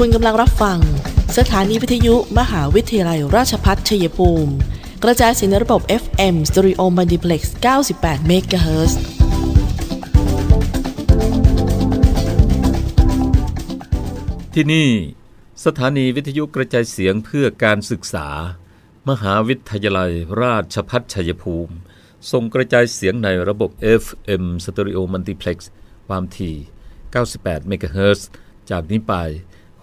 คุณกำลังรับฟังสถานีวิทยุมหาวิทยาลัยราชภัฏชัยภูมิกระจายเสียงในระบบ FM Stereo Multiplex 98 MHz ที่นี่สถานีวิทยุกระจายเสียงเพื่อการศึกษามหาวิทยาลัยราชภัฏชัยภูมิส่งกระจายเสียงในระบบ FM Stereo Multiplex ความถี่ 98 MHz จากนี้ไป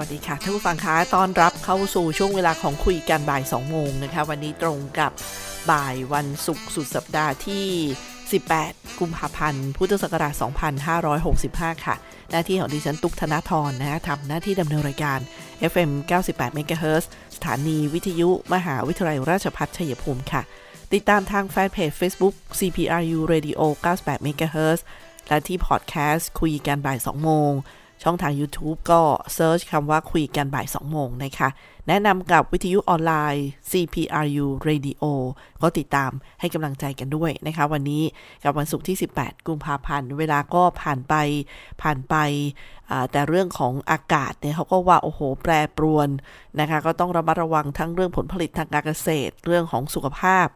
สวัสดีค่ะท่านผู้ฟังคะต้อนรับเข้าสู่ช่วงเวลาของคุยกันบ่าย 2 โมงนะคะวันนี้ตรงกับบ่ายวันศุกร์สุดสัปดาห์ที่18กุมภาพันธ์พุทธศักราช2565ค่ะหน้าที่ของดิฉันตุ๊กธนธรนะคะทำหน้าที่ดำเนินรายการ FM 98 MHz สถานีวิทยุมหาวิทยาลัยราชภัฏชัยภูมิค่ะติดตามทางแฟนเพจ Facebook CPRU Radio 98 MHz และที่พอดแคสต์คุยกันบ่าย 2 โมงช่องทาง YouTube ก็เซิร์ชคำว่าคุยกันบ่าย 2 โมงนะคะแนะนำกับวิทยุออนไลน์ CPRU Radio ก็ติดตามให้กำลังใจกันด้วยนะคะวันนี้กับวันศุกร์ที่18กุมภาพันธ์เวลาก็ผ่านไปแต่เรื่องของอากาศเนี่ยเขาก็ว่าโอ้โหแปรปรวนนะคะก็ต้องระมัดระวังทั้งเรื่องผลผลิตทางการเกษตรเรื่องของสุขภาพ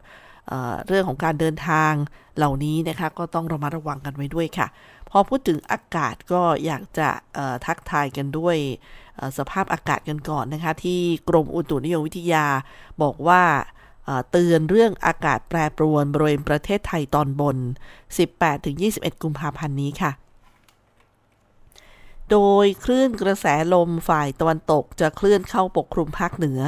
เรื่องของการเดินทางเหล่านี้นะคะก็ต้องระมัดระวังกันไว้ด้วยค่ะพอพูดถึงอากาศก็อยากจะทักทายกันด้วยสภาพอากาศกันก่อนนะคะที่กรมอุตุนิยมวิทยาบอกว่าเตือนเรื่องอากาศแปรปรวนบริเวณประเทศไทยตอนบน 18-21 กุมภาพันธ์นี้ค่ะโดยคลื่นกระแสลมฝ่ายตะวันตกจะเคลื่อนเข้าปกคลุมภาคเหนือ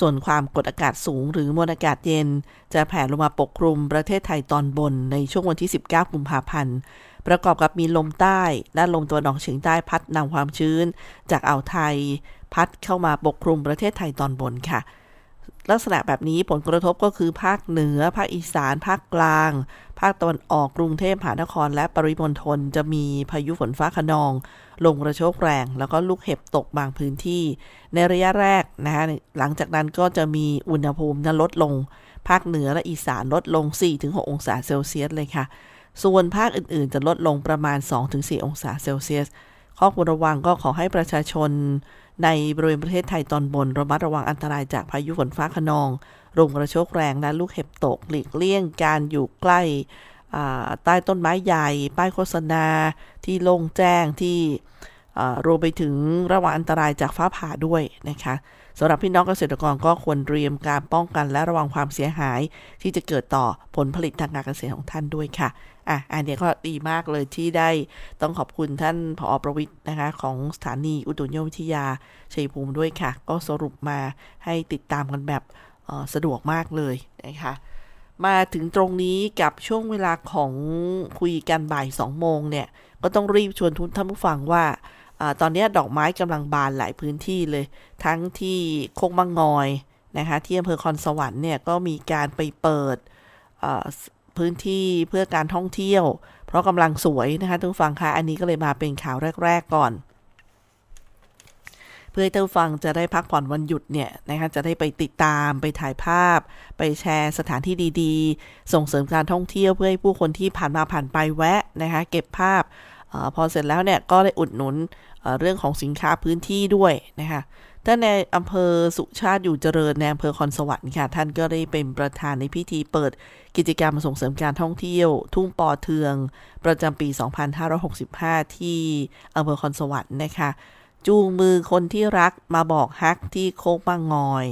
ส่วนความกดอากาศสูงหรือมวลอากาศเย็นจะแผ่ลงมาปกคลุมประเทศไทยตอนบนในช่วงวันที่19กุมภาพันธ์ประกอบกับมีลมใต้และลมตะวันออกเฉียงใต้พัดนำความชื้นจากอ่าวไทยพัดเข้ามาปกคลุมประเทศไทยตอนบนค่ะลักษณะแบบนี้ผลกระทบก็คือภาคเหนือภาคอีสานภาคกลางภาคตะวันออกกรุงเทพมหานครและปริมณฑลจะมีพายุฝนฟ้าคะนองลมกระโชกแรงแล้วก็ลูกเห็บตกบางพื้นที่ในระยะแรกนะคะหลังจากนั้นก็จะมีอุณหภูมิลดลงภาคเหนือและอีสานลดลง 4-6 องศาเซลเซียสเลยค่ะส่วนภาคอื่นๆจะลดลงประมาณ 2-4 องศาเซลเซียสข้อควรระวังก็ขอให้ประชาชนในบริเวณประเทศไทยตอนบนระมัดระวังอันตรายจากพายุฝนฟ้าคะนองลมกระโชกแรงและลูกเห็บตกหลีกเลี่ยงการอยู่ใกล้ใต้ต้นไม้ใหญ่ป้ายโฆษณาที่โล่งแจ้งที่รวมไปถึงระวังอันตรายจากฟ้าผ่าด้วยนะคะสำหรับพี่น้องเกษตรกรก็ควรเตรียมการป้องกันและระวังความเสียหายที่จะเกิดต่อผลผลิตทางการเกษตรของท่านด้วยค่ะอันนี้ก็ดีมากเลยที่ได้ต้องขอบคุณท่านผอ.ประวิตรนะคะของสถานีอุตุนิยมวิทยาชัยภูมิด้วยค่ะก็สรุปมาให้ติดตามกันแบบสะดวกมากเลยนะคะมาถึงตรงนี้กับช่วงเวลาของคุยกันบ่าย 2 โมงเนี่ยก็ต้องรีบชวนท่านผู้ฟังว่าตอนนี้ดอกไม้กำลังบานหลายพื้นที่เลยทั้งที่โคกมะงอยนะคะที่อำเภอคอนสวรรค์เนี่ยก็มีการไปเปิดพื้นที่เพื่อการท่องเที่ยวเพราะกำลังสวยนะคะท่านผู้ฟังคะอันนี้ก็เลยมาเป็นข่าวแรกๆก่อนเพื่อให้ท่านผู้ฟังจะได้พักผ่อนวันหยุดเนี่ยนะคะจะได้ไปติดตามไปถ่ายภาพไปแชร์สถานที่ดีๆส่งเสริมการท่องเที่ยวเพื่อให้ผู้คนที่ผ่านมาผ่านไปแวะนะคะเก็บภาพพอเสร็จแล้วเนี่ยก็ได้อุดหนุนเรื่องของสินค้าพื้นที่ด้วยนะคะท่านในอำเภอสุชาติอยู่เจริญในอำเภอคอนสวรรค์ค่ะท่านก็ได้เป็นประธานในพิธีเปิดกิจกรรมส่งเสริมการท่องเที่ยวทุ่งปอเทืองประจำปี 2565 ที่อำเภอคอนสวรรค์นะคะจูงมือคนที่รักมาบอกฮักที่โคกมะงอย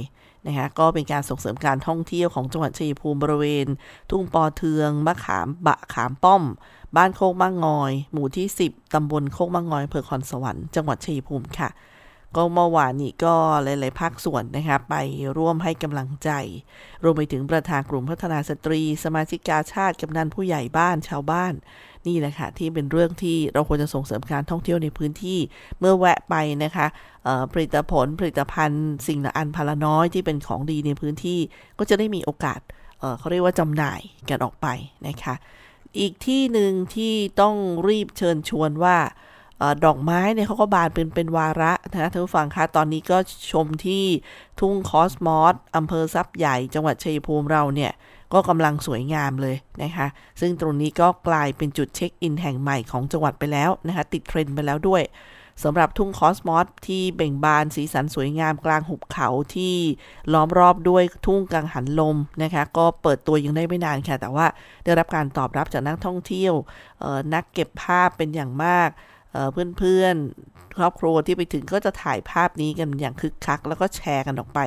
นะคะก็เป็นการส่งเสริมการท่องเที่ยวของจังหวัดชัยภูมิบริเวณทุ่งปอเทืองมะขามบะขามป้อมบ้านโคกมะงอยหมู่ที่10ตำบลโคกมะงอยอำเภอคอนสวรรค์จังหวัดชัยภูมิค่ะ ก็เมื่อวานนี้ก็หลายๆภาคส่วนนะคะไปร่วมให้กำลังใจรวมไปถึงประธานกลุ่มพัฒนาสตรีสมาชิกกาชาติกำนันผู้ใหญ่บ้านชาวบ้านนี่แหละค่ะที่เป็นเรื่องที่เราควรจะส่งเสริมการท่องเที่ยวในพื้นที่เมื่อแวะไปนะคะผลิตภัณฑ์สิ่งละอันพาละน้อยที่เป็นของดีในพื้นที่ก็จะได้มีโอกาสเขาเรียกว่าจำหน่ายกันออกไปนะคะอีกที่หนึ่งที่ต้องรีบเชิญชวนว่าดอกไม้เนี่ยเขาก็บานเป็นวาระนะท่านผู้ฟังคะตอนนี้ก็ชมที่ทุ่งคอสมอสอำเภอทรัพย์ใหญ่จังหวัดชัยภูมิเราเนี่ยก็กำลังสวยงามเลยนะคะซึ่งตรงนี้ก็กลายเป็นจุดเช็คอินแห่งใหม่ของจังหวัดไปแล้วนะคะติดเทรนด์ไปแล้วด้วยสำหรับทุ่งคอสมอสที่เบ่งบานสีสันสวยงามกลางหุบเขาที่ล้อมรอบด้วยทุ่งกังหันลมนะคะก็เปิดตัวยังได้ไม่นานค่ะแต่ว่าได้รับการตอบรับจากนักท่องเที่ยวนักเก็บภาพเป็นอย่างมากเพื่อนๆครอบครัวที่ไปถึงก็จะถ่ายภาพนี้กันอย่างคึกคักแล้วก็แชร์กันออกไป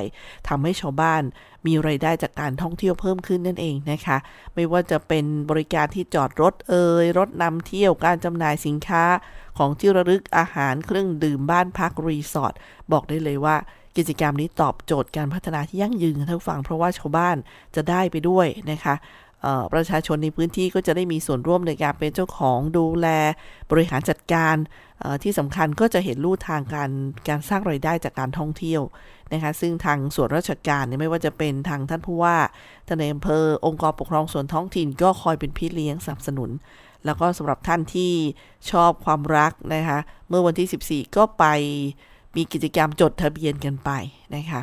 ทำให้ชาวบ้านมีรายได้จากการท่องเที่ยวเพิ่มขึ้นนั่นเองนะคะไม่ว่าจะเป็นบริการที่จอดรถรถนำเที่ยวการจำหน่ายสินค้าของที่ระลึกอาหารเครื่องดื่มบ้านพักรีสอร์ทบอกได้เลยว่ากิจกรรมนี้ตอบโจทย์การพัฒนาที่ยั่งยืนทั้งฝั่งเพราะว่าชาวบ้านจะได้ไปด้วยนะคะประชาชนในพื้นที่ก็จะได้มีส่วนร่วมในการเป็นเจ้าของดูแลบริหารจัดการที่สำคัญก็จะเห็นลู่ทางการสร้างรายได้จากการท่องเที่ยวนะคะซึ่งทางส่วนราชการไม่ว่าจะเป็นทางท่านผู้ว่าท่านนายอำเภอองค์กรปกครองส่วนท้องถิ่นก็คอยเป็นพี่เลี้ยงสนับสนุนแล้วก็สำหรับท่านที่ชอบความรักนะคะเมื่อวันที่14ก็ไปมีกิจกรรมจดทะเบียนกันไปนะคะ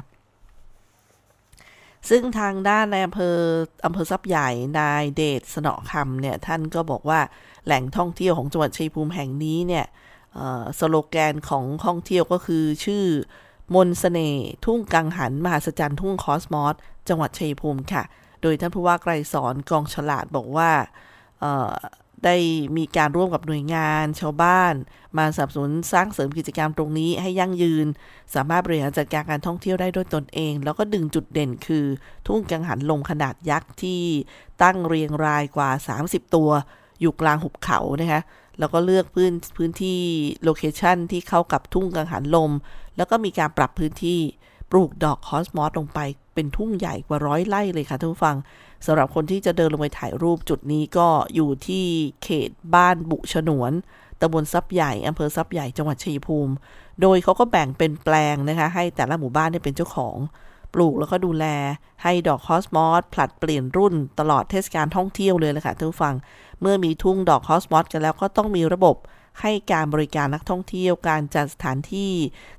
ซึ่งทางด้านในอำเภอทรัพย์ใหญ่นายเดชสนอคำเนี่ยท่านก็บอกว่าแหล่งท่องเที่ยวของจังหวัดชัยภูมิแห่งนี้เนี่ยสโลแกนของท่องเที่ยวก็คือชื่อมนต์เสน่ห์ทุ่งกังหันมหัศจรรย์ทุ่งคอสมอสจังหวัดชัยภูมิค่ะโดยท่านผู้ว่าไกรสอนกองฉลาดบอกว่าได้มีการร่วมกับหน่วยงานชาวบ้านมาสนับสนุนสร้างเสริมกิจกรรมตรงนี้ให้ยั่งยืนสามารถบริหารจัดการการท่องเที่ยวได้ด้วยตนเองแล้วก็ดึงจุดเด่นคือทุ่งกังหันลมขนาดยักษ์ที่ตั้งเรียงรายกว่า30ตัวอยู่กลางหุบเขานะคะแล้วก็เลือกพื้นที่โลเคชั่นที่เข้ากับทุ่งกังหันลมแล้วก็มีการปรับพื้นที่ปลูกดอกคอสมอสลงไปเป็นทุ่งใหญ่กว่า100ไร่เลยค่ะท่านผู้ฟังสำหรับคนที่จะเดินลงไปถ่ายรูปจุดนี้ก็อยู่ที่เขตบ้านบุฉนวนตำบลทรัพย์ใหญ่อำเภอทรัพย์ใหญ่จังหวัดชัยภูมิโดยเขาก็แบ่งเป็นแปลงนะคะให้แต่ละหมู่บ้านได้เป็นเจ้าของปลูกแล้วก็ดูแลให้ดอกคอสมอสผลัดเปลี่ยนรุ่นตลอดเทศกาลท่องเที่ยวเลยแหละค่ะท่านผู้ฟังเมื่อมีทุ่งดอกคอสมอสกันแล้วก็ต้องมีระบบให้การบริการนักท่องเที่ยวการจัดสถานที่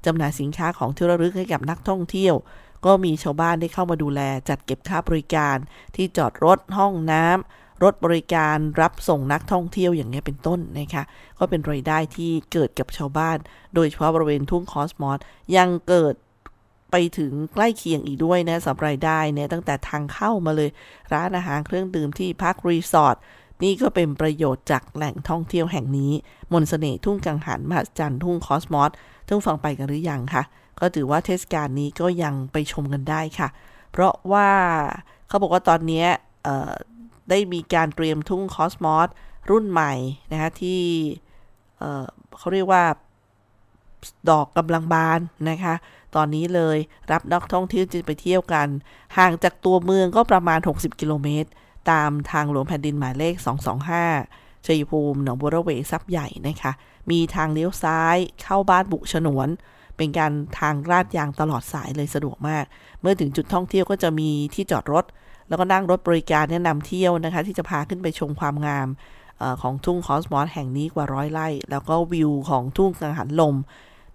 จำหน่ายสินค้าของที่ระลึกให้กับนักท่องเที่ยวก็มีชาวบ้านได้เข้ามาดูแลจัดเก็บค่าบริการที่จอดรถห้องน้ำรถบริการรับส่งนักท่องเที่ยวอย่างนี้เป็นต้นนะคะก็เป็นรายได้ที่เกิดกับชาวบ้านโดยเฉพาะบริเวณทุ่งคอสมอสยังเกิดไปถึงใกล้เคียงอีกด้วยนะสำหรับรายได้เนี่ยตั้งแต่ทางเข้ามาเลยร้านอาหารเครื่องดื่มที่พักรีสอร์ทนี่ก็เป็นประโยชน์จากแหล่งท่องเที่ยวแห่งนี้มนต์เสน่ห์ทุ่งกังหันมหัศจรรย์ทุ่งคอสมอสท่านฟังไปกันหรือยังคะก็ถือว่าเทศกาลนี้ก็ยังไปชมกันได้ค่ะเพราะว่าเขาบอกว่าตอนนี้ได้มีการเตรียมทุ่งคอสมอสรุ่นใหม่นะคะที่เขาเรียกว่าดอกกำลังบานนะคะตอนนี้เลยรับนักท่องเที่ยวจะไปเที่ยวกันห่างจากตัวเมืองก็ประมาณ60กิโลเมตรตามทางหลวงแผ่นดินหมายเลข225ชัยภูมิหนองบัวระเวทรัพย์ใหญ่นะคะมีทางเลี้ยวซ้ายเข้าบ้านบุฉนวนเป็นการทางลาดยางตลอดสายเลยสะดวกมากเมื่อถึงจุดท่องเที่ยวก็จะมีที่จอดรถแล้วก็นั่งรถบริการแนะนำเที่ยวนะคะที่จะพาขึ้นไปชมความงามของทุ่งคอสมอสแห่งนี้กว่า100ไร่แล้วก็วิวของทุ่งกังหันลม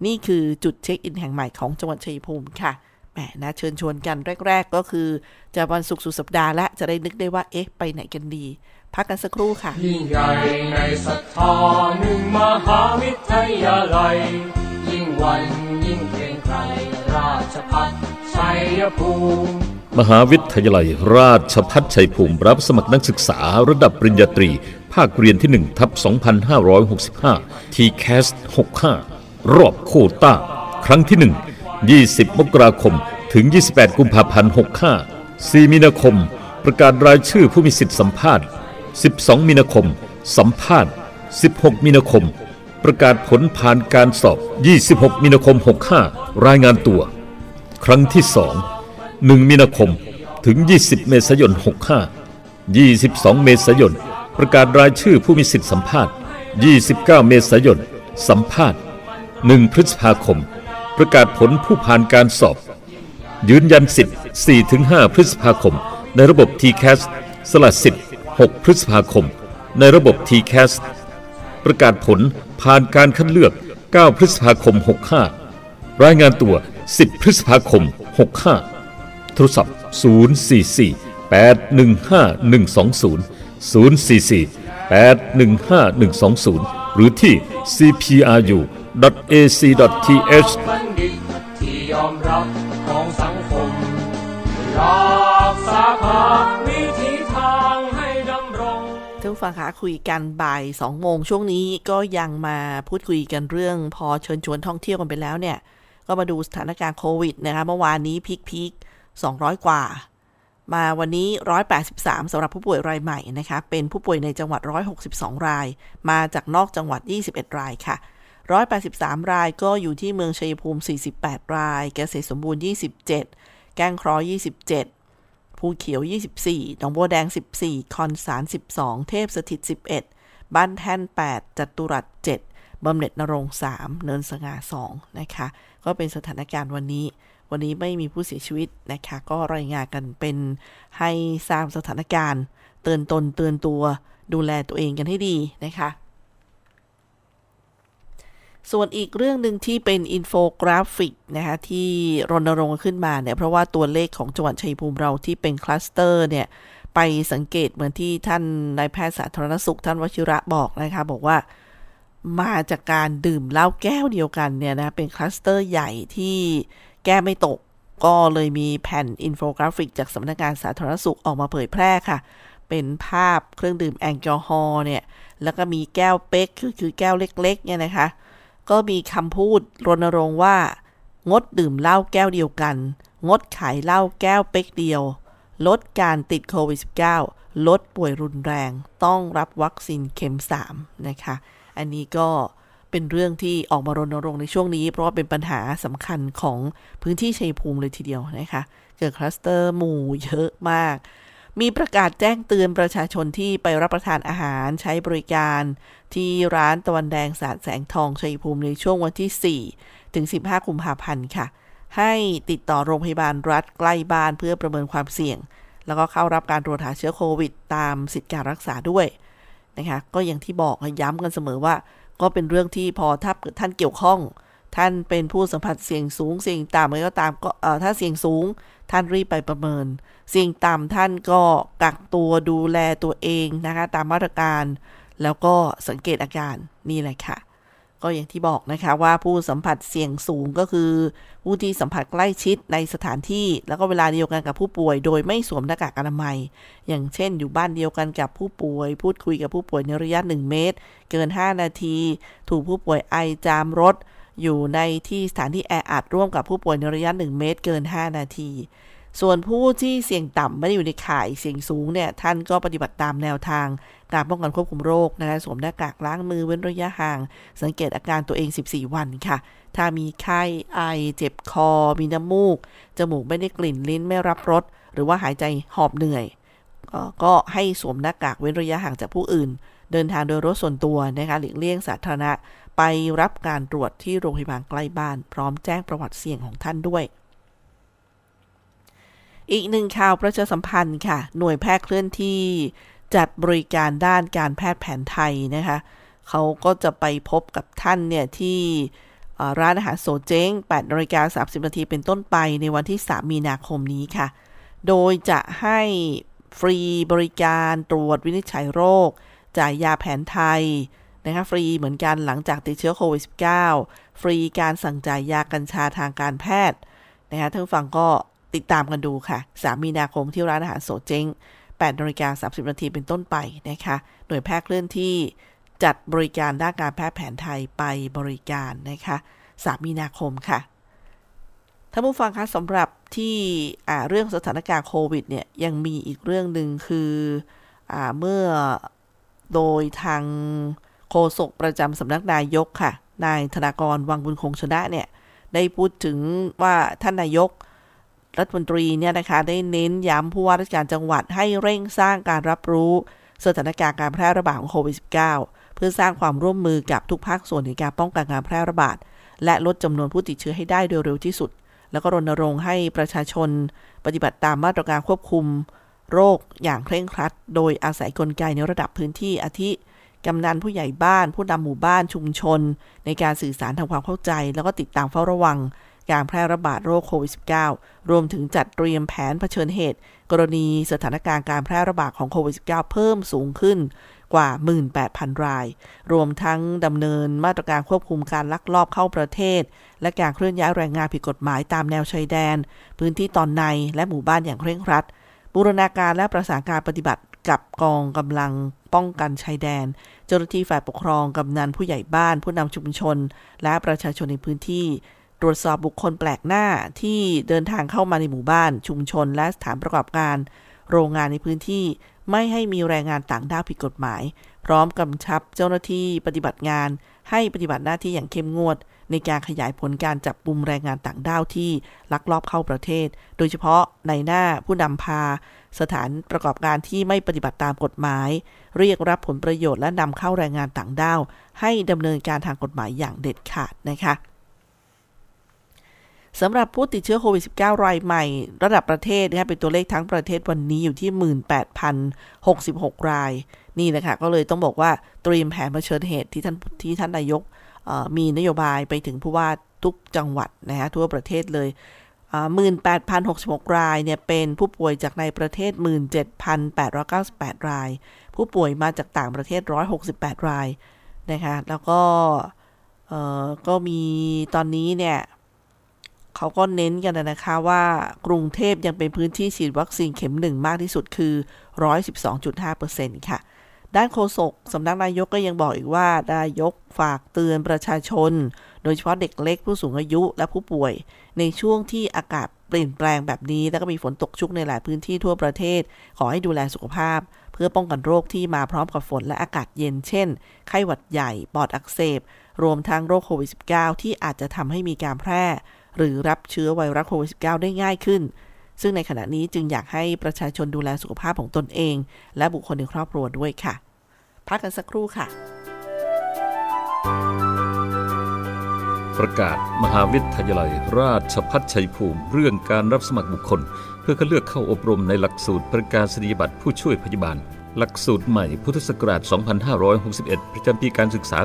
นี่คือจุดเช็คอินแห่งใหม่ของจังหวัดชัยภูมิค่ะแหมนะเชิญชวนกันแรกๆก็คือจะวันศุกร์สุดสัปดาห์และจะได้นึกได้ว่าเอ๊ะไปไหนกันดีพักกันสักครู่ค่ะยิ่งใหญ่ในศรัทธาหนึ่งมหาวิทยาลัยยิ่งวันยิ่งเกรียงไกรราชภัฏชัยภูมิมหาวิทยาลัยราชภัฏชัยภูมิรับสมัครนักศึกษาระดับปริญญาตรีภาคเรียนที่ 1/2565 ที่ TCAS 65รอบโควต้าครั้งที่1 20 มกราคมถึง 28 กุมภาพันธ์ 65 4 มีนาคมประกาศรายชื่อผู้มีสิทธิสัมภาษณ์ 12 มีนาคมสัมภาษณ์ 16 มีนาคม ประกาศผลผ่านการสอบ26มีนาคม65รายงานตัวครั้งที่2 1มีนาคมถึง20เมษายน65 22เมษายนประกาศรายชื่อผู้มีสิทธิสัมภาษณ์29เมษายนสัมภาษณ์1พฤษภาคมประกาศผลผู้ผ่านการสอบยืนยันสิทธิ์ 4-5 พฤษภาคมในระบบ TCAS สละสิทธิ์ 6 พฤษภาคมในระบบ TCAS ประกาศผลผ่านการคัดเลือก 9 พฤษภาคม 65 รายงานตัว 10 พฤษภาคม 65 โทรศัพท์ 044-815-120 044-815-120 หรือที่ cpru.ac.th บัณฑิตที่ยอมรับของสังคมรักษาภาพวิถีทางให้ดำรงท่านผู้ฟังคะคุยกันบ่าย2โมงช่วงนี้ก็ยังมาพูดคุยกันเรื่องพอเชิญชวนท่องเที่ยวกันไปแล้วเนี่ยก็มาดูสถานการณ์โควิดนะคะเมื่อวานนี้พีค200กว่ามาวันนี้183สำหรับผู้ป่วยรายใหม่นะคะเป็นผู้ป่วยในจังหวัด162รายมาจากนอกจังหวัด21รายค่ะ183รายก็อยู่ที่เมืองชัยภูมิ48รายเกษตรสมบูรณ์27แก้งเคราะห์27ภูเขียว24หนองบัวแดง14คอนสาร12เทพสถิต11บ้านแท่น8จตุรัส7บำเหน็จนรงค์3เนินสง่า2นะคะก็เป็นสถานการณ์วันนี้ไม่มีผู้เสียชีวิตนะคะก็รายงานกันเป็นให้ทราบสถานการณ์เตือนตนเตือนตัวดูแลตัวเองกันให้ดีนะคะส่วนอีกเรื่องหนึ่งที่เป็นอินโฟกราฟิกนะคะที่รณรงค์ขึ้นมาเนี่ยเพราะว่าตัวเลขของจังหวัดชัยภูมิเราที่เป็นคลัสเตอร์เนี่ยไปสังเกตเหมือนที่ท่านนายแพทย์สาธารณสุขท่านวชิระบอกนะคะบอกว่ามาจากการดื่มเหล้าแก้วเดียวกันเนี่ยนะเป็นคลัสเตอร์ใหญ่ที่แก้ไม่ตกก็เลยมีแผ่นอินโฟกราฟิกจากสำนักงานสาธารณสุขออกมาเผยแพร่ค่ะเป็นภาพเครื่องดื่มแอลกอฮอล์เนี่ยแล้วก็มีแก้วเป๊กคือแก้วเล็กๆเนี่ยนะคะก็มีคำพูดรณรงค์ว่างดดื่มเหล้าแก้วเดียวกันงดขายเหล้าแก้วเป๊กเดียวลดการติดโควิด-19 ลดป่วยรุนแรงต้องรับวัคซีนเข็ม3นะคะอันนี้ก็เป็นเรื่องที่ออกมารณรงค์ในช่วงนี้เพราะว่าเป็นปัญหาสำคัญของพื้นที่ชัยภูมิเลยทีเดียวนะคะเกิดคลัสเตอร์หมู่เยอะมากมีประกาศแจ้งเตือนประชาชนที่ไปรับประทานอาหารใช้บริการที่ร้านตะวันแดงสาดแสงทองชัยภูมิในช่วงวันที่4ถึง15กุมภาพันธ์ค่ะให้ติดต่อโรงพยาบาลรัฐใกล้บ้านเพื่อประเมินความเสี่ยงแล้วก็เข้ารับการตรวจหาเชื้อโควิดตามสิทธิการรักษาด้วยนะคะก็อย่างที่บอกย้ำกันเสมอว่าก็เป็นเรื่องที่พอถ้าท่านเกี่ยวข้องท่านเป็นผู้สัมผัสเสี่ยงสูงเสี่ยงต่ำอะไรก็ตามก็ถ้าเสี่ยงสูงท่านรีบไปประเมินเสี่ยงต่ำท่านก็กักตัวดูแลตัวเองนะคะตามมาตรการแล้วก็สังเกตอาการนี่แหละค่ะก็อย่างที่บอกนะคะว่าผู้สัมผัสเสี่ยงสูงก็คือผู้ที่สัมผัสใกล้ชิดในสถานที่แล้วก็เวลาเดียวกันกับผู้ป่วยโดยไม่สวมหน้ากากอนามัยอย่างเช่นอยู่บ้านเดียวกันกับผู้ป่วยพูดคุยกับผู้ป่วยในระยะ1เมตรเกิน5นาทีถูกผู้ป่วยไอจามรถอยู่ในที่สถานที่แออัดร่วมกับผู้ป่วยในระยะ1เมตรเกิน5นาทีส่วนผู้ที่เสี่ยงต่ำไม่ได้อยู่ในข่ายเสี่ยงสูงเนี่ยท่านก็ปฏิบัติตามแนวทางการป้องกันควบคุมโรคนะคะสวมหน้ากากล้างมือเว้นระยะห่างสังเกตอาการตัวเอง14วันค่ะถ้ามีไข้ไอเจ็บคอมีน้ำมูกจมูกไม่ได้กลิ่นลิ้นไม่รับรสหรือว่าหายใจหอบเหนื่อยก็ให้สวมหน้ากากเว้นระยะห่างจากผู้อื่นเดินทางโดยรถส่วนตัวนะคะหลีกเลี่ยงสาธารณะไปรับการตรวจที่โรงพยาบาลใกล้บ้านพร้อมแจ้งประวัติเสี่ยงของท่านด้วยอีกหนึ่งข่าวประชาสัมพันธ์ค่ะหน่วยแพทย์เคลื่อนที่จัดบริการด้านการแพทย์แผนไทยนะคะเขาก็จะไปพบกับท่านเนี่ยที่ร้านอาหารโสเจ้ง 8:30 น.เป็นต้นไปในวันที่3มีนาคมนี้ค่ะโดยจะให้ฟรีบริการตรวจวินิจฉัยโรคจ่ายยาแผนไทยนะคะฟรีเหมือนกันหลังจากติดเชื้อโควิด-19 ฟรีการสั่งจ่ายยากัญชาทางการแพทย์นะคะท่านฟังก็ติดตามกันดูค่ะ3มีนาคมที่ร้านอาหารโสเจ้ง 8:30 น.เป็นต้นไปนะคะหน่วยแพทย์เคลื่อนที่จัดบริการด้านการแพทย์แผนไทยไปบริการนะคะ3มีนาคมค่ะท่านผู้ฟังคะสำหรับที่เรื่องสถานการณ์โควิดเนี่ยยังมีอีกเรื่องนึงคือโดยทางโฆ ฆษกประจำสำนักนายกค่ะนายธนากรวังบุญคงชนะเนี่ยได้พูดถึงว่าท่านนายกรัฐมนตรีเนี่ยนะคะได้เน้นย้ำผู้ว่าราชการจังหวัดให้เร่งสร้างการรับรู้สถานการณ์การแพร่ระบาดของโควิด -19 เพื่อสร้างความร่วมมือกับทุกภาคส่วนในการป้องกันการแพร่ระบาดและลดจำนวนผู้ติดเชื้อให้ได้โดยเร็วที่สุดแล้วก็รณรงค์ให้ประชาชนปฏิบัติตามมาตรการควบคุมโรคอย่างเคร่งครัดโดยอาศัยกลไกในระดับพื้นที่อาทิกำนันผู้ใหญ่บ้านผู้นำหมู่บ้านชุมชนในการสื่อสารทำความเข้าใจแล้วก็ติดตามเฝ้าระวังการแพร่ระบาดโรคโควิด -19 รวมถึงจัดเตรียมแผนเผชิญเหตุกรณีสถานการณ์การแพร่ระบาดของโควิด -19 เพิ่มสูงขึ้นกว่า 18,000 รายรวมทั้งดำเนินมาตรการควบคุมการลักลอบเข้าประเทศและการเคลื่อนย้ายแรงงานผิดกฎหมายตามแนวชายแดนพื้นที่ตอนในและหมู่บ้านอย่างเคร่งครัดบูรณาการและประสานการปฏิบัติกับกองกำลังป้องกันชายแดนเจ้าหน้าที่ฝ่ายปกครองกำนันผู้ใหญ่บ้านผู้นำชุมชนและประชาชนในพื้นที่ตรวจสอบบุคคลแปลกหน้าที่เดินทางเข้ามาในหมู่บ้านชุมชนและสถานประกอบการโรงงานในพื้นที่ไม่ให้มีแรงงานต่างด้าวผิดกฎหมายพร้อมกำชับเจ้าหน้าที่ปฏิบัติงานให้ปฏิบัติหน้าที่อย่างเข้มงวดในการขยายผลการจับกุมแรงงานต่างด้าวที่ลักลอบเข้าประเทศโดยเฉพาะในหน้าผู้นำพาสถานประกอบการที่ไม่ปฏิบัติตามกฎหมายเรียกรับผลประโยชน์และนำเข้าแรงงานต่างด้าวให้ดำเนินการทางกฎหมายอย่างเด็ดขาดนะคะสำหรับผู้ติดเชื้อโควิด -19 รายใหม่ระดับประเทศนะคะเป็นตัวเลขทั้งประเทศวันนี้อยู่ที่ 18,066 รายนี่แหละค่ะก็เลยต้องบอกว่าเตรียมแผนเผชิญเหตุที่ท่านนายกมีนโยบายไปถึงผู้ว่าทุกจังหวัดนะคะทั่วประเทศเลย 18,066 รายเนี่ยเป็นผู้ป่วยจากในประเทศ 17,898 รายผู้ป่วยมาจากต่างประเทศ168 รายนะคะแล้วก็มีตอนนี้เนี่ยเขาก็เน้นกันนะคะว่ากรุงเทพยังเป็นพื้นที่ฉีดวัคซีนเข็ม1มากที่สุดคือ 112.5% ค่ะด้านโฆษกสำนักนายกก็ยังบอกอีกว่านายกฝากเตือนประชาชนโดยเฉพาะเด็กเล็กผู้สูงอายุและผู้ป่วยในช่วงที่อากาศเปลี่ยนแปลงแบบนี้แล้วก็มีฝนตกชุกในหลายพื้นที่ทั่วประเทศขอให้ดูแลสุขภาพเพื่อป้องกันโรคที่มาพร้อมกับฝนและอากาศเย็นเช่นไข้หวัดใหญ่ปอดอักเสบรวมทั้งโรคโควิด -19 ที่อาจจะทำให้มีการแพร่หรือรับเชื้อไวรัสโควิด -19 ได้ง่ายขึ้นซึ่งในขณะนี้จึงอยากให้ประชาชนดูแลสุขภาพของตนเองและบุคคลในครอบครัวด้วยค่ะพักกันสักครู่ค่ะประกาศมหาวิทยาลัยราชภัฏชัยภูมิเรื่องการรับสมัครบุคคลเพื่อคัดเลือกเข้าอบรมในหลักสูตรประกาศนียบัตรผู้ช่วยพยาบาลหลักสูตรใหม่พุทธศักราช 2561 ประจำปีการศึกษา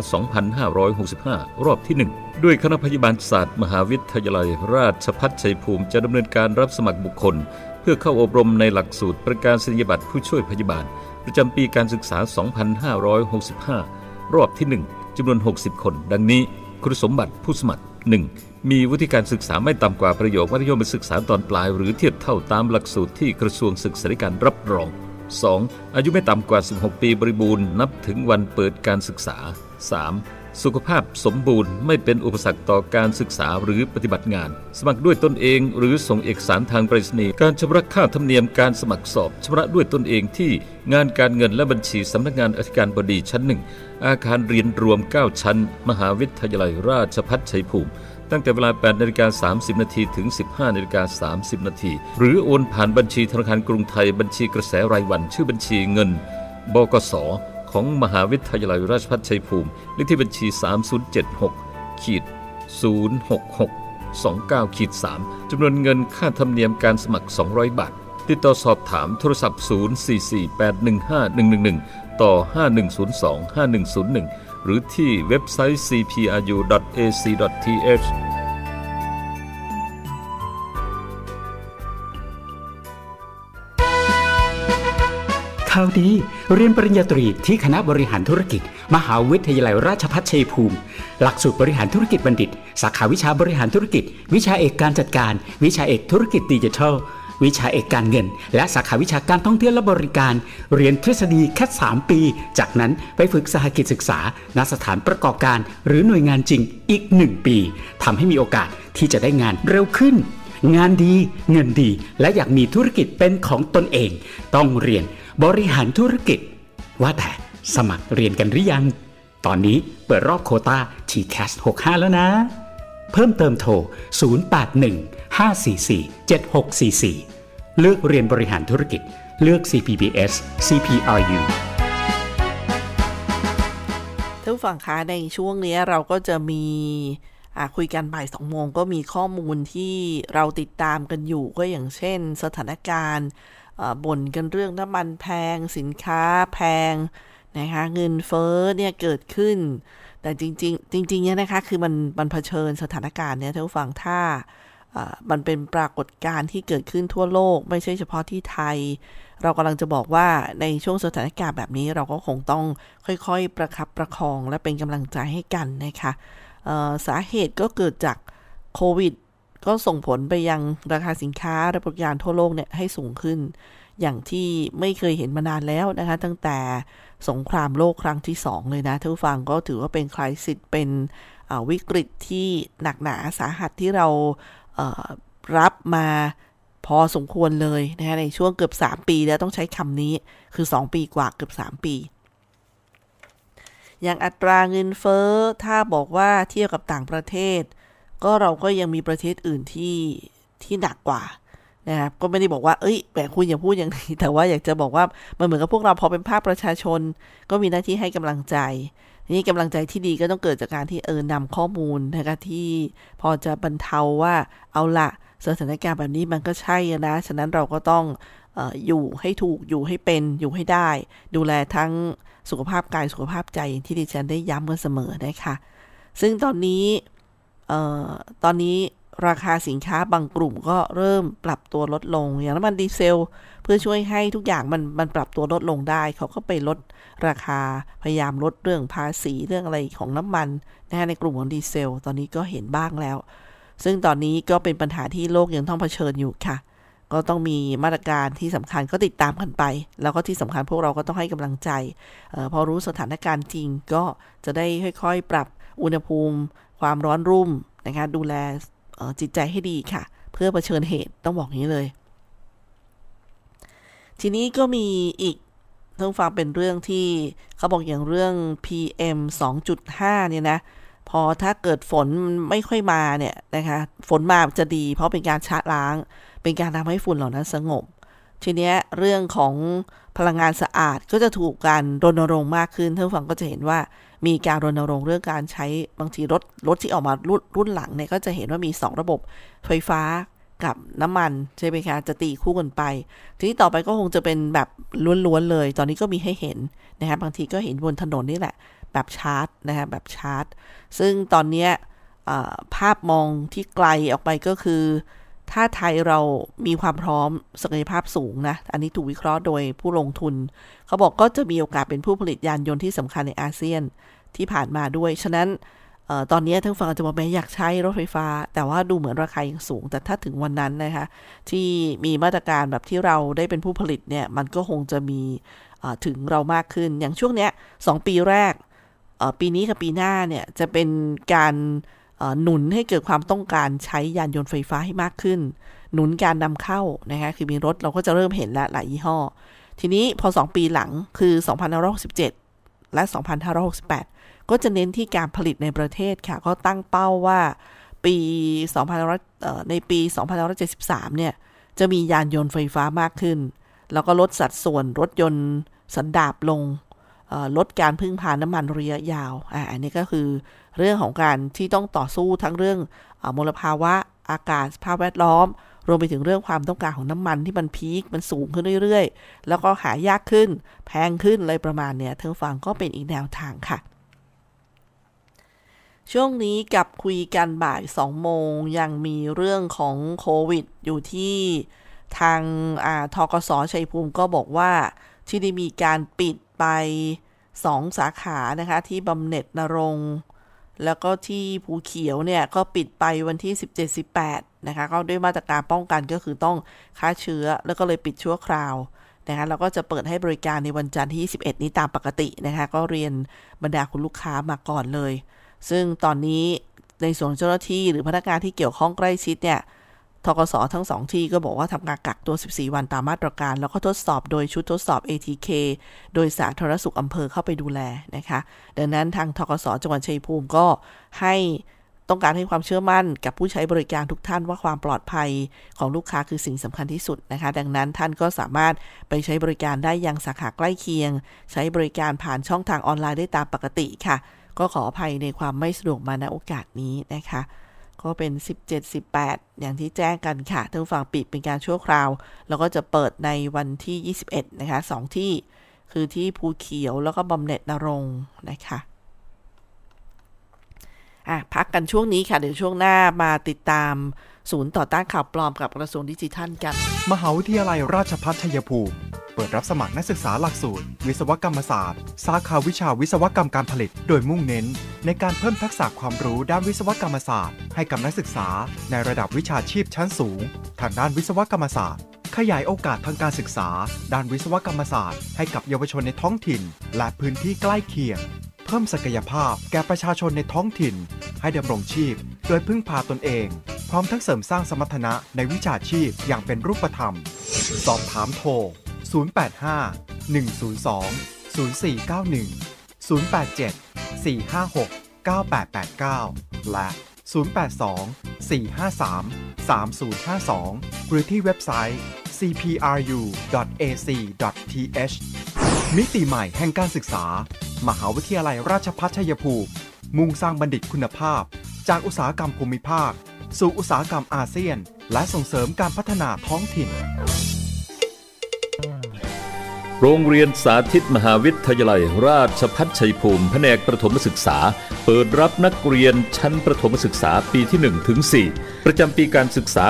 2565 รอบที่ 1 ด้วยคณะพยาบาลศาสตร์มหาวิทยาลัยราชภัฏชัยภูมิจะดำเนินการรับสมัครบุคคลเพื่อเข้าอบรมในหลักสูตรประกาศนียบัตรผู้ช่วยพยาบาลประจำปีการศึกษา 2565 รอบที่ 1 จำนวน 60 คนดังนี้คุณสมบัติผู้สมัคร 1. มีวุฒิการศึกษาไม่ต่ำกว่าประโยคมัธยมศึกษาตอนปลายหรือเทียบเท่าตามหลักสูตรที่กระทรวงศึกษาธิการรับรอง 2. อายุไม่ต่ำกว่า 16 ปีบริบูรณ์นับถึงวันเปิดการศึกษา 3. สุขภาพสมบูรณ์ไม่เป็นอุปสรรคต่อการศึกษาหรือปฏิบัติงานสมัครด้วยตนเองหรือส่งเอกสารทางไปรษณีย์การชำระค่าธรรมเนียมการสมัครสอบชำระด้วยตนเองที่งานการเงินและบัญชีสำนักงานอธิการบดีชั้น 1อาคารเรียนรวม9ชั้นมหาวิทยาลัยราชภัฏชัยภูมิตั้งแต่เวลา 8:30 นถึง 15:30 นหรือโอนผ่านบัญชีธนาคารกรุงไทยบัญชีกระแสรายวันชื่อบัญชีเงินบกส.ของมหาวิทยาลัยราชภัฏชัยภูมิเลขที่บัญชี 3076-06629-3 จำนวนเงินค่าธรรมเนียมการสมัคร200 บาทติดต่อสอบถามโทรศัพท์044815111ต่อ5102-5101หรือที่เว็บไซต์ cpru.ac.thข่าวดีเรียนปริญญาตรีที่คณะบริหารธุรกิจมหาวิทยาลัยราชภัฏชัยภูมิหลักสูตรบริหารธุรกิจบัณฑิตสาขาวิชาบริหารธุรกิจวิชาเอกการจัดการวิชาเอกธุรกิจดิจิทัลวิชาเอกการเงินและสาขาวิชาการท่องเที่ยวและบริการเรียนทฤษฎีแค่3ปีจากนั้นไปฝึกสหกิจศึกษาณสถานประกอบการหรือหน่วยงานจริงอีก1ปีทำให้มีโอกาสที่จะได้งานเร็วขึ้นงานดีเงินดีและอยากมีธุรกิจเป็นของตนเองต้องเรียนบริหารธุรกิจว่าแต่สมัครเรียนกันหรือยัง ตอนนี้เปิดรอบโควต้า TCast 65แล้วนะเพิ่มเติมโทร081-544-7644เลือกเรียนบริหารธุรกิจเลือก CPBS CPRUท่านผู้ฟังคะในช่วงนี้เราก็จะมีคุยกันบ่าย2โมงก็มีข้อมูลที่เราติดตามกันอยู่ก็อย่างเช่นสถานการณ์บ่นกันเรื่องน้ำมันแพงสินค้าแพงนะคะเงินเฟ้อเนี่ยเกิดขึ้นแต่จริงๆเนี่ยนะคะคือมันเผชิญสถานการณ์เนี่ยท่านผู้ฟังถ้ามันเป็นปรากฏการณ์ที่เกิดขึ้นทั่วโลกไม่ใช่เฉพาะที่ไทยเรากำลังจะบอกว่าในช่วงสถานการณ์แบบนี้เราก็คงต้องค่อยๆประคับประคองและเป็นกำลังใจให้กันนะคะสาเหตุก็เกิดจากโควิดก็ส่งผลไปยังราคาสินค้าและบริการทั่วโลกเนี่ยให้สูงขึ้นอย่างที่ไม่เคยเห็นมานานแล้วนะคะตั้งแต่สงครามโลกครั้งที่2เลยนะท่านผู้ฟังก็ถือว่าเป็นไครซิสเป็นวิกฤตที่หนักหนาสาหัสที่เรารับมาพอสมควรเลยนะคะในช่วงเกือบ3 ปีแล้วต้องใช้คำนี้คือ2 ปีกว่าเกือบ3 ปีอย่างอัตราเงินเฟ้อถ้าบอกว่าเทียบกับต่างประเทศก็เราก็ยังมีประเทศอื่นที่หนักกว่านะครับก็ไม่ได้บอกว่าเอ้ยแต่คุณอย่าพูดอย่างนี้แต่ว่าอยากจะบอกว่ามันเหมือนกับพวกเราพอเป็นภาคประชาชนก็มีหน้าที่ให้กำลังใจนี่กำลังใจที่ดีก็ต้องเกิดจากการที่นำข้อมูลนะคะที่พอจะบรรเทาว่าเอาละสถานการณ์แบบนี้มันก็ใช่นะฉะนั้นเราก็ต้องอยู่ให้ถูกอยู่ให้เป็นอยู่ให้ได้ดูแลทั้งสุขภาพกายสุขภาพใจที่ดิฉันได้ย้ำกันเสมอนะคะซึ่งตอนนี้ราคาสินค้าบางกลุ่มก็เริ่มปรับตัวลดลงอย่างน้ำมันดีเซลเพื่อช่วยให้ทุกอย่างมันปรับตัวลดลงได้เขาก็ไปลดราคาพยายามลดเรื่องภาษีเรื่องอะไรของน้ำมันนะในกลุ่มของดีเซลตอนนี้ก็เห็นบ้างแล้วซึ่งตอนนี้ก็เป็นปัญหาที่โลกยังต้องเผชิญอยู่ค่ะก็ต้องมีมาตรการที่สำคัญก็ติดตามกันไปแล้วก็ที่สำคัญพวกเราก็ต้องให้กำลังใจพอรู้สถานการณ์จริงก็จะได้ค่อยๆปรับอุณหภูมิความร้อนรุ่มนะคะดูแลจิตใจให้ดีค่ะเพื่อเผชิญเหตุต้องบอกนี้เลยทีนี้ก็มีอีกท่านฟังเป็นเรื่องที่เขาบอกอย่างเรื่อง PM 2.5 เนี่ยนะพอถ้าเกิดฝนไม่ค่อยมาเนี่ยนะคะฝนมาจะดีเพราะเป็นการชะล้างเป็นการทำให้ฝุ่นเหล่านั้นสงบทีนี้เรื่องของพลังงานสะอาดก็จะถูกการรณรงค์มากขึ้นท่านฟังก็จะเห็นว่ามีการรณรงค์เรื่องการใช้บางทีรถที่ออกมารุ่นหลังเนี่ยก็จะเห็นว่ามี2ระบบไฟฟ้ากับน้ำมันใช่ไหมคะจะตีคู่กันไปทีนี้ต่อไปก็คงจะเป็นแบบล้วนๆเลยตอนนี้ก็มีให้เห็นนะคะบางทีก็เห็นบนถนนนี่แหละแบบชาร์จนะคะแบบชาร์จซึ่งตอนนี้ภาพมองที่ไกลออกไปก็คือถ้าไทยเรามีความพร้อมศักยภาพสูงนะอันนี้ถูกวิเคราะห์โดยผู้ลงทุนเขาบอกก็จะมีโอกาสเป็นผู้ผลิตยานยนต์ที่สำคัญในอาเซียนที่ผ่านมาด้วยฉะนั้นตอนนี้ท่านฟังอาจจะบอกแม่อยากใช้รถไฟฟ้าแต่ว่าดูเหมือนราคายังสูงแต่ถ้าถึงวันนั้นนะคะที่มีมาตรการแบบที่เราได้เป็นผู้ผลิตเนี่ยมันก็คงจะมีถึงเรามากขึ้นอย่างช่วงเนี้ย2 ปีแรกปีนี้กับปีหน้าเนี่ยจะเป็นการหนุนให้เกิดความต้องการใช้ยานยนต์ไฟฟ้าให้มากขึ้นหนุนการนำเข้านะคะคือมีรถเราก็จะเริ่มเห็นแล้วหลายยี่ห้อทีนี้พอ2 ปีหลังคือ2567และ2568ก็จะเน้นที่การผลิตในประเทศค่ะก็ตั้งเป้าว่าในปี2573เนี่ยจะมียานยนต์ไฟฟ้ามากขึ้นแล้วก็ลดสัดส่วนรถยนต์สันดาปลงลดการพึ่งพาน้ำมันระยะยาวอันนี้ก็คือเรื่องของการที่ต้องต่อสู้ทั้งเรื่องมลภาวะอากาศสภาพแวดล้อมรวมไปถึงเรื่องความต้องการของน้ำมันที่มันพีคมันสูงขึ้นเรื่อยๆแล้วก็หายากขึ้นแพงขึ้นอะไรประมาณเนี้ยท่านฟังก็เป็นอีกแนวทางค่ะช่วงนี้กับคุยกันบ่าย2โมงยังมีเรื่องของโควิดอยู่ที่ทางธกส.ชัยภูมิก็บอกว่าที่ได้มีการปิดไป2 สาขานะคะที่บำเหน็จนรงค์แล้วก็ที่ภูเขียวเนี่ยก็ปิดไปวันที่ 17-18 นะคะก็ด้วยมาตรการป้องกันก็คือต้องฆ่าเชื้อแล้วก็เลยปิดชั่วคราวนะคะแล้วก็จะเปิดให้บริการในวันจันทร์ที่ 21 นี้ตามปกตินะคะก็เรียนบรรดาคุณลูกค้ามาก่อนเลยซึ่งตอนนี้ในส่วนเจ้าหน้าที่หรือพนักงานที่เกี่ยวข้องใกล้ชิดเนี่ยธ กส.ทั้ง2ที่ก็บอกว่าทำการกักตัว14วันตามมาตรการแล้วก็ทดสอบโดยชุดทดสอบ ATK โดยสาธารณสุขอำเภอเข้าไปดูแลนะคะดังนั้นทางทกส.จังหวัดชัยภูมิก็ให้ต้องการให้ความเชื่อมั่นกับผู้ใช้บริการทุกท่านว่าความปลอดภัยของลูกค้าคือสิ่งสำคัญที่สุดนะคะดังนั้นท่านก็สามารถไปใช้บริการได้ยังสาขาใกล้เคียงใช้บริการผ่านช่องทางออนไลน์ได้ตามปกติค่ะก็ขออภัยในความไม่สะดวกมาณโอกาสนี้นะคะก็เป็น17-18อย่างที่แจ้งกันค่ะทางฝั่งปิดเป็นการชั่วคราวแล้วก็จะเปิดในวันที่21นะคะ2ที่คือที่ภูเขียวแล้วก็บำเหน็จนรงค์นะคะพักกันช่วงนี้ค่ะเดี๋ยวช่วงหน้ามาติดตามศูนย์ต่อต้านข่าวปลอมกับกระทรวงดิจิทัลกันมหาวิทยาลัยราชภัฏชัยภูมิเปิดรับสมัครนักศึกษาหลักสูตรวิศวกรรมศาสตร์สาขาวิชาวิศวกรรมการผลิตโดยมุ่งเน้นในการเพิ่มทักษะความรู้ด้านวิศวกรรมศาสตร์ให้กับนักศึกษาในระดับวิชาชีพชั้นสูงทางด้านวิศวกรรมศาสตร์ขยายโอกาสทางการศึกษาด้านวิศวกรรมศาสตร์ให้กับเยาวชนในท้องถิ่นและพื้นที่ใกล้เคียงเพิ่มศักยภาพแก่ประชาชนในท้องถิ่นให้ดำรงชีพโดยพึ่งพาตนเองพร้อมทั้งเสริมสร้างสมรรถนะในวิชาชีพอย่างเป็นรูปธรรมสอบถามโทร085 102 0491 087 456 9889และ082 453 3052หรือที่เว็บไซต์ cpru.ac.th มิติใหม่แห่งการศึกษามหาวิทยาลัยราชภัฏชัยภูมิมุ่งสร้างบัณฑิตคุณภาพจากอุตสาหกรรมภูมิภาคสู่อุตสาหกรรมอาเซียนและส่งเสริมการพัฒนาท้องถิ่นโรงเรียนสาธิตมหาวิทยาลัยราชภัฏชัยภูมิแผนกประถมศึกษาเปิดรับนักเรียนชั้นประถมศึกษาปีที่1ถึง4ประจำปีการศึกษา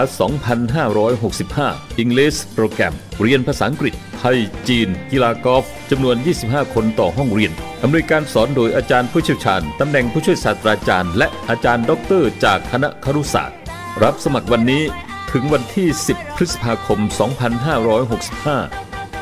2565 English Program เรียนภาษาอังกฤษไทยจีนกีฬากอล์ฟจำนวน25คนต่อห้องเรียนอำนวยการสอนโดยอาจารย์ผู้เชี่ยวชาญตำแหน่งผู้ช่วยศาสตราจารย์และอาจารย์ด็อกเตอร์จากคณะครุศาสตร์รับสมัครวันนี้ถึงวันที่10พฤษภาคม 2565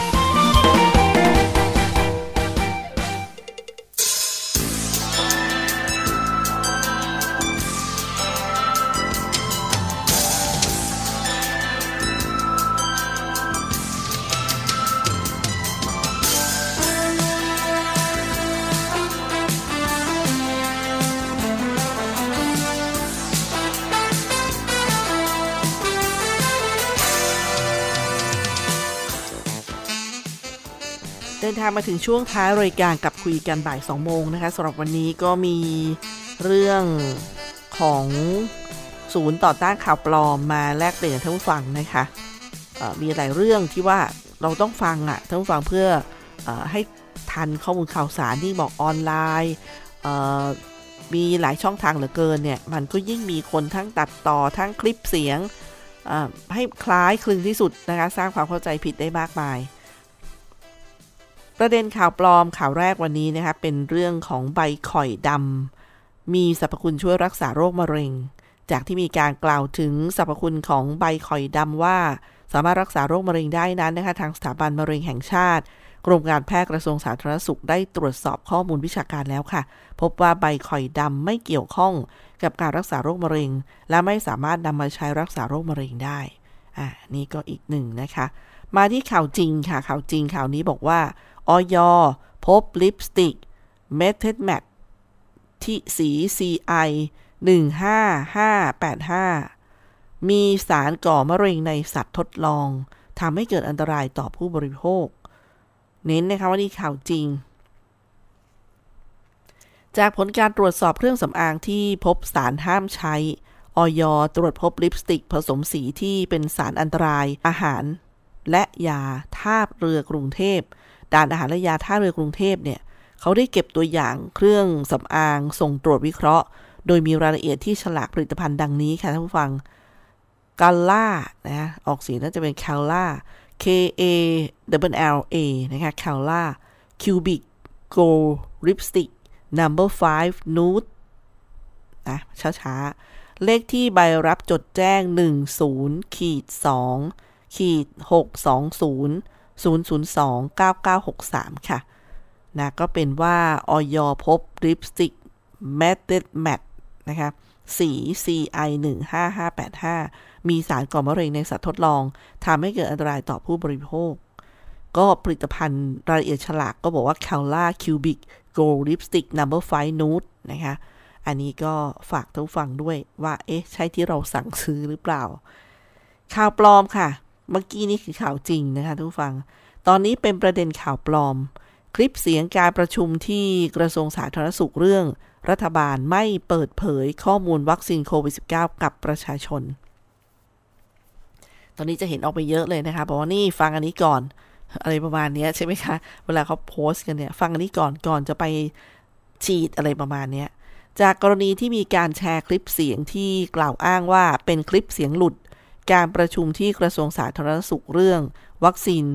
มาถึงช่วงท้ายรายการกับคุยกันบ่าย2โมงนะคะสำหรับวันนี้ก็มีเรื่องของศูนย์ต่อต้านข่าวปลอมมาแลกเปลี่ยนท่านผู้ฟังนะคะมีหลายเรื่องที่ว่าเราต้องฟังท่านผู้ฟังเพื่อให้ทันข้อมูลข่าวสารที่บอกออนไลน์มีหลายช่องทางเหลือเกินเนี่ยมันก็ยิ่งมีคนทั้งตัดต่อทั้งคลิปเสียงให้คล้ายคลึงที่สุดนะคะสร้างความเข้าใจผิดได้มากมายประเด็นข่าวปลอมข่าวแรกวันนี้นะคะเป็นเรื่องของใบข่อยดำมีสรรพคุณช่วยรักษาโรคมะเร็งจากที่มีการกล่าวถึงสรรพคุณของใบข่อยดำว่าสามารถรักษาโรคมะเร็งได้นั้นนะคะทางสถาบันมะเร็งแห่งชาติกรมการแพทย์กระทรวงสาธารณสุขได้ตรวจสอบข้อมูลวิชาการแล้วค่ะพบว่าใบข่อยดำไม่เกี่ยวข้องกับการรักษาโรคมะเร็งและไม่สามารถนำมาใช้รักษาโรคมะเร็งได้นี่ก็อีกหนึ่งนะคะมาที่ข่าวจริงค่ะข่าวจริงข่าวนี้บอกว่าอย.พบลิปสติกเมทิลแมทที่สี CI 15585มีสารก่อมะเร็งในสัตว์ทดลองทำให้เกิดอันตรายต่อผู้บริโภคเน้นนะคะว่านี่ข่าวจริงจากผลการตรวจสอบเครื่องสำอางที่พบสารห้ามใช้อย.ตรวจพบลิปสติกผสมสีที่เป็นสารอันตรายอาหารและยาท่าเรือกรุงเทพด่านอาหารและยาท่าเรือกรุงเทพเนี่ยเขาได้เก็บตัวอย่างเครื่องสำอางส่งตรวจวิเคราะห์โดยมีรายละเอียดที่ฉลากผลิตภัณฑ์ดังนี้ค่ะท่านผู้ฟังกาล่านะออกเสียงน่าจะเป็นแคลล่า K A W L A นะคะแคลล่า Cubic Gold Lipstick No. 5 Nude นะช้า เลขที่ใบรับจดแจ้ง 10-2-620-002-99963 ค่ะนะก็เป็นว่าอย.พบลิปสติกแมตเต็ดแมทนะคะสี CI15585 มีสารก่อมะเร็งในสัตว์ทดลองทำให้เกิดอันตรายต่อผู้บริโภคก็ผลิตภัณฑ์รายละเอียดฉลากก็บอกว่า Kala Cubic Gold Lipstick No. 5 Nude นะคะอันนี้ก็ฝากท่านฟังด้วยว่าเอ๊ะใช่ที่เราสั่งซื้อหรือเปล่าข่าวปลอมค่ะเมื่อกี้นี่คือข่าวจริงนะคะท่านฟังตอนนี้เป็นประเด็นข่าวปลอมคลิปเสียงการประชุมที่กระทรวงสาธารณสุขเรื่องรัฐบาลไม่เปิดเผยข้อมูลวัคซีนโควิด -19 กับประชาชนตอนนี้จะเห็นออกไปเยอะเลยนะคะบอกว่านี่ฟังอันนี้ก่อนอะไรประมาณนี้ใช่ไหมคะเวลาเขาโพสต์กันเนี่ยฟังอันนี้ก่อนจะไปฉีดอะไรประมาณนี้จากกรณีที่มีการแชร์คลิปเสียงที่กล่าวอ้างว่าเป็นคลิปเสียงหลุดการประชุมที่กระทรวงสาธารณสุขเรื่องวัคซีน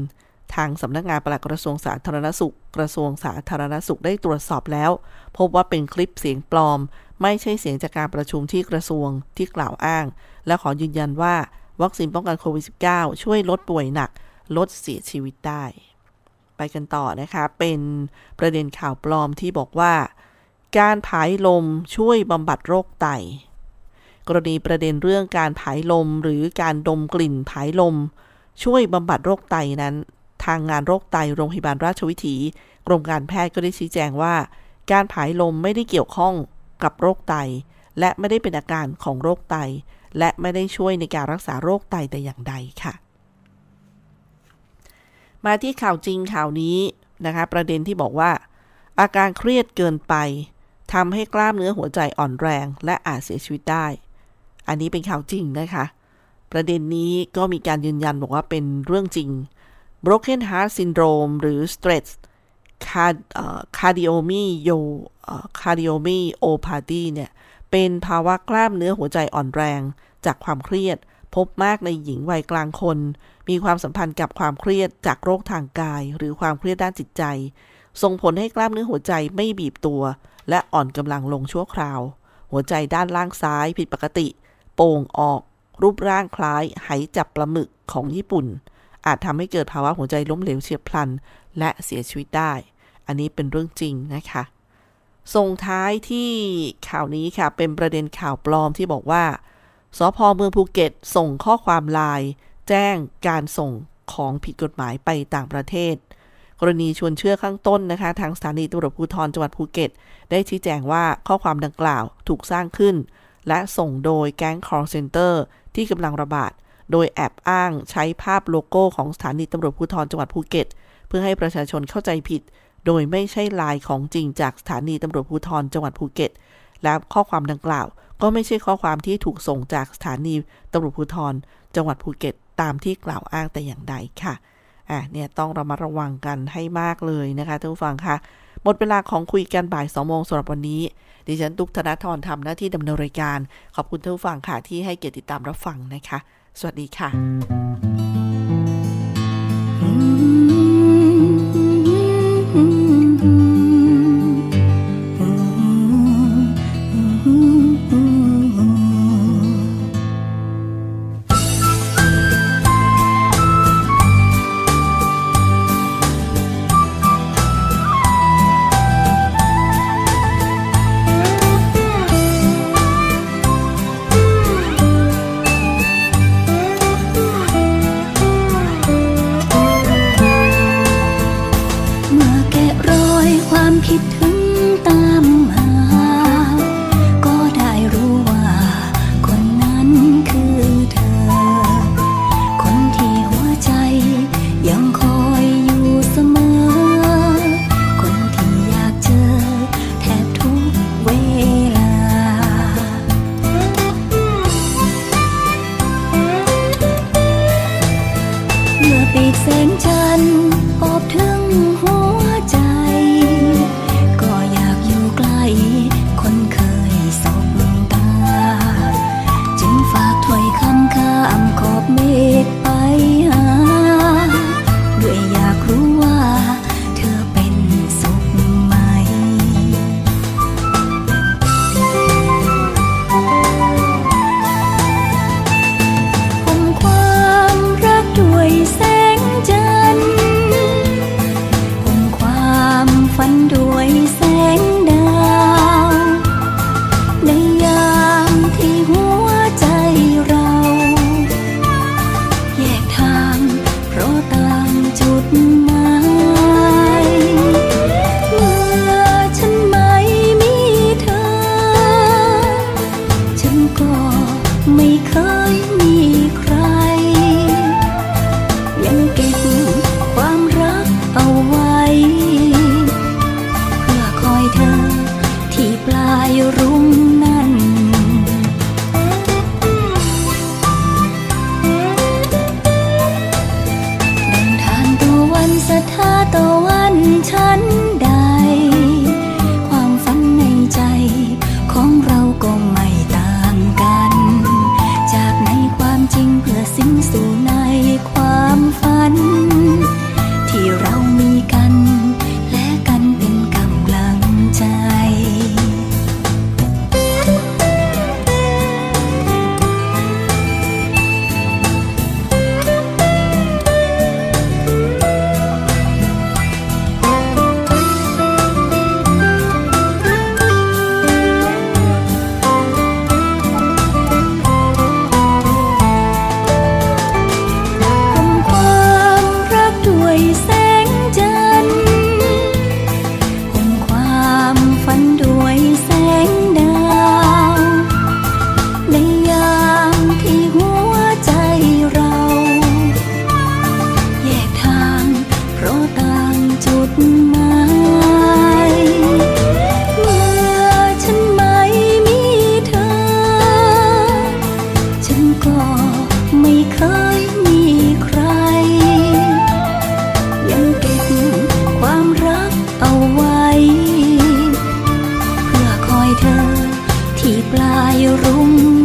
ทางสำนักงานปลัดกระทรวงสาธารณสุขกระทรวงสาธารณสุขได้ตรวจสอบแล้วพบว่าเป็นคลิปเสียงปลอมไม่ใช่เสียงจากการประชุมที่กระทรวงที่กล่าวอ้างและขอยืนยันว่าวัคซีนป้องกันโควิด -19 ช่วยลดป่วยหนักลดเสียชีวิตได้ไปกันต่อนะคะเป็นประเด็นข่าวปลอมที่บอกว่าการผายลมช่วยบำบัดโรคไตกรณีประเด็นเรื่องการผายลมหรือการดมกลิ่นผายลมช่วยบำบัดโรคไตนั้นทางงานโรคไตโรงพยาบาลราชวิถีกรมการแพทย์ก็ได้ชี้แจงว่าการผายลมไม่ได้เกี่ยวข้องกับโรคไตและไม่ได้เป็นอาการของโรคไตและไม่ได้ช่วยในการรักษาโรคไตแต่อย่างใดค่ะมาที่ข่าวจริงข่าวนี้นะคะประเด็นที่บอกว่าอาการเครียดเกินไปทำให้กล้ามเนื้อหัวใจอ่อนแรงและอาจเสียชีวิตได้อันนี้เป็นข่าวจริงนะคะประเด็นนี้ก็มีการยืนยันบอกว่าเป็นเรื่องจริง Broken Heart Syndrome หรือ Stress Cardiomyopathy เนี่ยเป็นภาวะกล้ามเนื้อหัวใจอ่อนแรงจากความเครียดพบมากในหญิงวัยกลางคนมีความสัมพันธ์กับความเครียดจากโรคทางกายหรือความเครียดด้านจิตใจส่งผลให้กล้ามเนื้อหัวใจไม่บีบตัวและอ่อนกำลังลงชั่วคราวหัวใจด้านล่างซ้ายผิดปกติโป่งออกรูปร่างคล้ายไหจับปลาหมึกของญี่ปุ่นอาจทำให้เกิดภาวะหัวใจล้มเหลวเฉียบพลันและเสียชีวิตได้อันนี้เป็นเรื่องจริงนะคะส่งท้ายที่ข่าวนี้ค่ะเป็นประเด็นข่าวปลอมที่บอกว่าสภ.เมืองภูเก็ตส่งข้อความไลน์แจ้งการส่งของผิดกฎหมายไปต่างประเทศกรณีชวนเชื่อข้างต้นนะคะทางสถานีตำรวจภูธรจังหวัดภูเก็ตได้ชี้แจงว่าข้อความดังกล่าวถูกสร้างขึ้นและส่งโดยแก๊ง call center ที่กำลังระบาดโดยแอบอ้างใช้ภาพโลโก้ของสถานีตำรวจภูธรจังหวัดภูเก็ตเพื่อให้ประชาชนเข้าใจผิดโดยไม่ใช่ไลน์ของจริงจากสถานีตำรวจภูธรจังหวัดภูเก็ตและข้อความดังกล่าวก็ไม่ใช่ข้อความที่ถูกส่งจากสถานีตำรวจภูธรจังหวัดภูเก็ตตามที่กล่าวอ้างแต่อย่างใดค่ะเนี่ยต้องระมัดระวังกันให้มากเลยนะคะท่านผู้ฟังค่ะหมดเวลาของคุยกันบ่าย 2 โมงสำหรับวันนี้ดิฉันตุ๊กธนธรทำหน้าที่ดำเนินรายการขอบคุณท่านผู้ฟังค่ะที่ให้เกียรติติดตามรับฟังนะคะสวัสดีค่ะ ไม่เคยมีใครยังเก็บความรักเอาไว้เพื่อคอยเธอที่ปลายรุ้งนั้นดังทานตะวันสะท้าตะวันฉันใดความฝันในใจของเราก็ไม่ต่างกันจากในความจริงเพื่อสิ้นสู่ในความฝันที่เรามีกันและกันเป็นกำลังใจที่ปลายรุ้ง